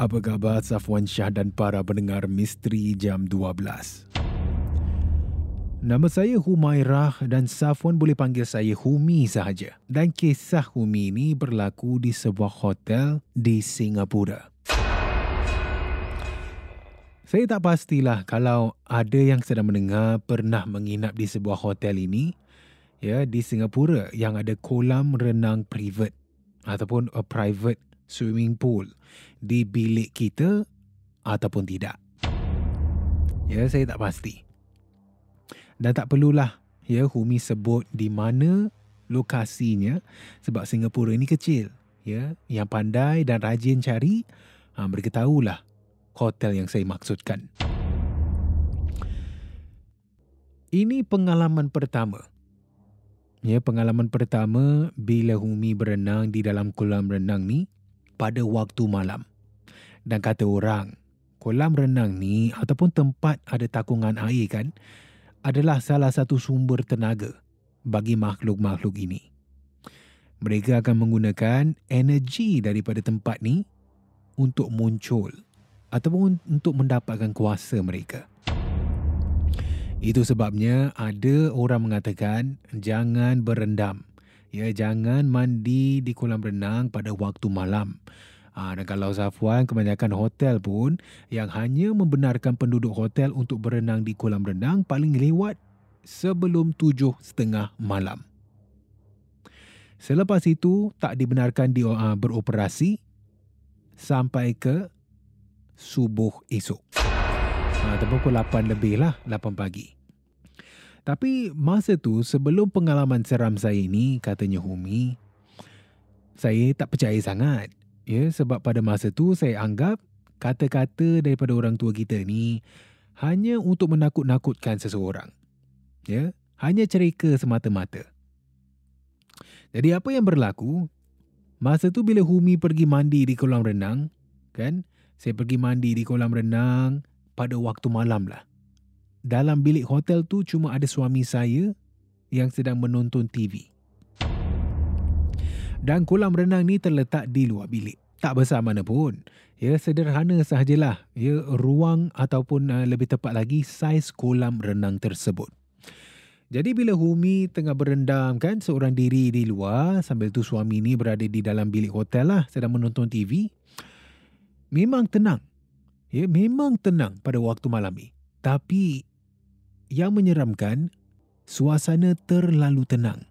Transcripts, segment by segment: Apa khabar Safwan Syah dan para pendengar Misteri Jam 12? Nama saya Humairah dan Safwan boleh panggil saya Humi sahaja. Dan kisah Humi ini berlaku di sebuah hotel di Singapura. Saya tak pastilah kalau ada yang sedang mendengar pernah menginap di sebuah hotel ini, ya, di Singapura yang ada kolam renang private ataupun a private swimming pool di bilik kita ataupun tidak. Ya, saya tak pasti. Dan tak perlulah ya Humi sebut di mana lokasinya sebab Singapura ini kecil, ya. Yang pandai dan rajin cari, mereka tahulah hotel yang saya maksudkan. Ini pengalaman pertama. Ya, pengalaman pertama bila Humi berenang di dalam kolam renang ni pada waktu malam. Dan kata orang, kolam renang ni ataupun tempat ada takungan air kan, adalah salah satu sumber tenaga bagi makhluk-makhluk ini. Mereka akan menggunakan energi daripada tempat ni untuk muncul ataupun untuk mendapatkan kuasa mereka. Itu sebabnya ada orang mengatakan jangan berendam. Ya, jangan mandi di kolam renang pada waktu malam. Dan kalau Safwan, kebanyakan hotel pun yang hanya membenarkan penduduk hotel untuk berenang di kolam renang paling lewat sebelum 7.30 malam. Selepas itu, tak dibenarkan beroperasi sampai ke subuh esok. Ataupun pukul 8 lebih lah, 8 pagi. Tapi masa tu sebelum pengalaman seram saya ini, katanya Humi, saya tak percaya sangat. Ya, sebab pada masa tu saya anggap kata-kata daripada orang tua kita ni hanya untuk menakut-nakutkan seseorang. Ya, hanya cerita semata-mata. Jadi apa yang berlaku? Masa tu bila Humi pergi mandi di kolam renang, kan? Saya pergi mandi di kolam renang pada waktu malam lah. Dalam bilik hotel tu cuma ada suami saya yang sedang menonton TV. Dan kolam renang ni terletak di luar bilik. Tak besar mana pun. Ya, sederhana sahajalah. Ya, ruang ataupun lebih tepat lagi saiz kolam renang tersebut. Jadi bila Humi tengah berendam kan seorang diri di luar, sambil tu suami ni berada di dalam bilik hotel lah sedang menonton TV. memang tenang. Ya, memang tenang pada waktu malam ni. Tapi yang menyeramkan, suasana terlalu tenang.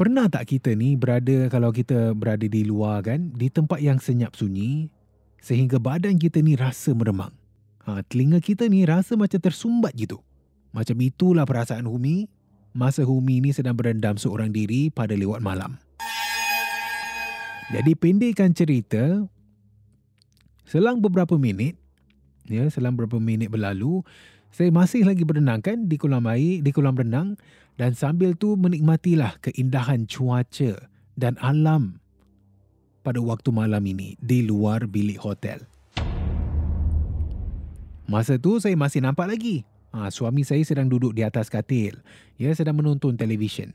Pernah tak kita ni berada, kalau kita berada di luar kan, di tempat yang senyap sunyi sehingga badan kita ni rasa meremang. Telinga kita ni rasa macam tersumbat gitu. Macam itulah perasaan Humi masa Humi ni sedang berendam seorang diri pada lewat malam. Jadi pendekkan cerita, selang beberapa minit, ya, selang beberapa minit berlalu, saya masih lagi berenangkan di kolam air, di kolam renang, dan sambil tu menikmatilah keindahan cuaca dan alam pada waktu malam ini di luar bilik hotel. Masa tu saya masih nampak lagi. Suami saya sedang duduk di atas katil. Ya, sedang menonton televisyen.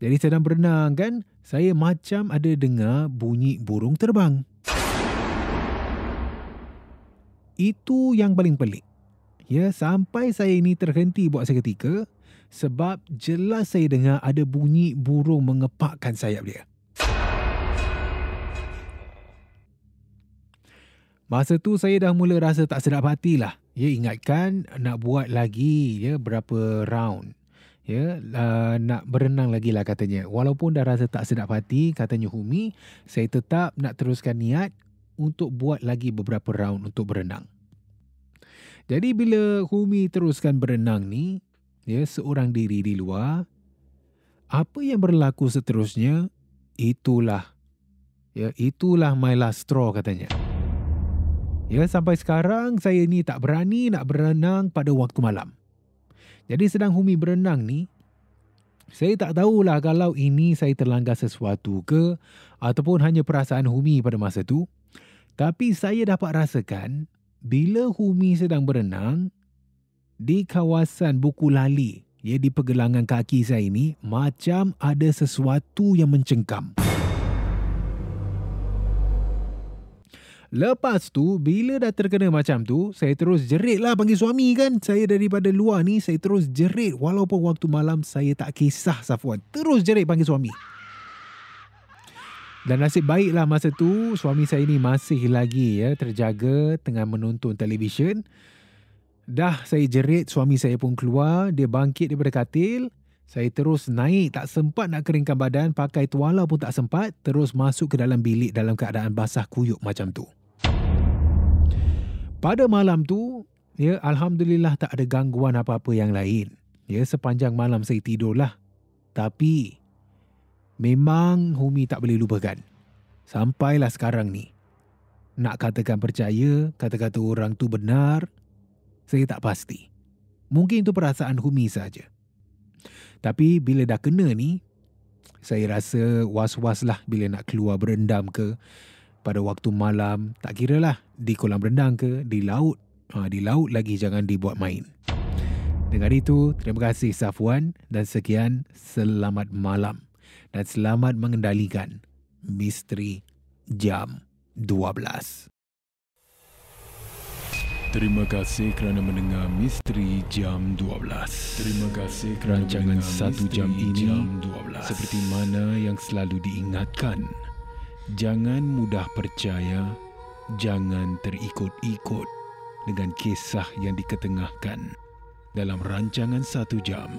Jadi sedang berenang kan, saya macam ada dengar bunyi burung terbang. Itu yang paling pelik. Ya, sampai saya ini terhenti buat seketika sebab jelas saya dengar ada bunyi burung mengepakkan sayap dia. Masa tu saya dah mula rasa tak sedap hatilah. Ya, ingatkan nak buat lagi ya berapa round. Ya, nak berenang lagi lah katanya. Walaupun dah rasa tak sedap hati katanya Humi, saya tetap nak teruskan niat untuk buat lagi beberapa round untuk berenang. Jadi bila Humi teruskan berenang ni, ya, seorang diri di luar, apa yang berlaku seterusnya, itulah. Ya, itulah my last straw katanya. Ya, sampai sekarang saya ni tak berani nak berenang pada waktu malam. Jadi sedang Humi berenang ni, saya tak tahulah kalau ini saya terlanggar sesuatu ke ataupun hanya perasaan Humi pada masa tu. Tapi saya dapat rasakan bila Humi sedang berenang di kawasan buku lali, ya, di pergelangan kaki saya ini, macam ada sesuatu yang mencengkam. Lepas tu bila dah terkena macam tu, saya terus jerit lah panggil suami kan. Saya daripada luar ni, saya terus jerit walaupun waktu malam, saya tak kisah Safwan. Terus jerit panggil suami. Dan nasib baiklah masa tu suami saya ni masih lagi ya terjaga tengah menonton televisyen. Dah saya jerit, suami saya pun keluar, dia bangkit daripada katil. Saya terus naik, tak sempat nak keringkan badan, pakai tuala pun tak sempat, terus masuk ke dalam bilik dalam keadaan basah kuyup macam tu. Pada malam tu, ya, alhamdulillah tak ada gangguan apa-apa yang lain. Ya, sepanjang malam saya tidurlah. Tapi memang Humi tak boleh lupakan. Sampailah sekarang ni. Nak katakan percaya, kata-kata orang tu benar, saya tak pasti. Mungkin itu perasaan Humi saja. Tapi bila dah kena ni, saya rasa was-was lah bila nak keluar berendam ke pada waktu malam. Tak kira lah di kolam renang ke, di laut. Di laut lagi jangan dibuat main. Dengan itu, terima kasih Safwan dan sekian, selamat malam. Dan selamat mengendalikan Misteri Jam 12. Terima kasih kerana mendengar Misteri Jam 12. Terima kasih kerana rancangan satu jam ini jam 12. Seperti mana yang selalu diingatkan, jangan mudah percaya, jangan terikut-ikut dengan kisah yang diketengahkan dalam rancangan satu jam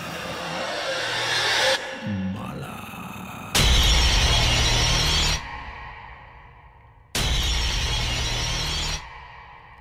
Malam.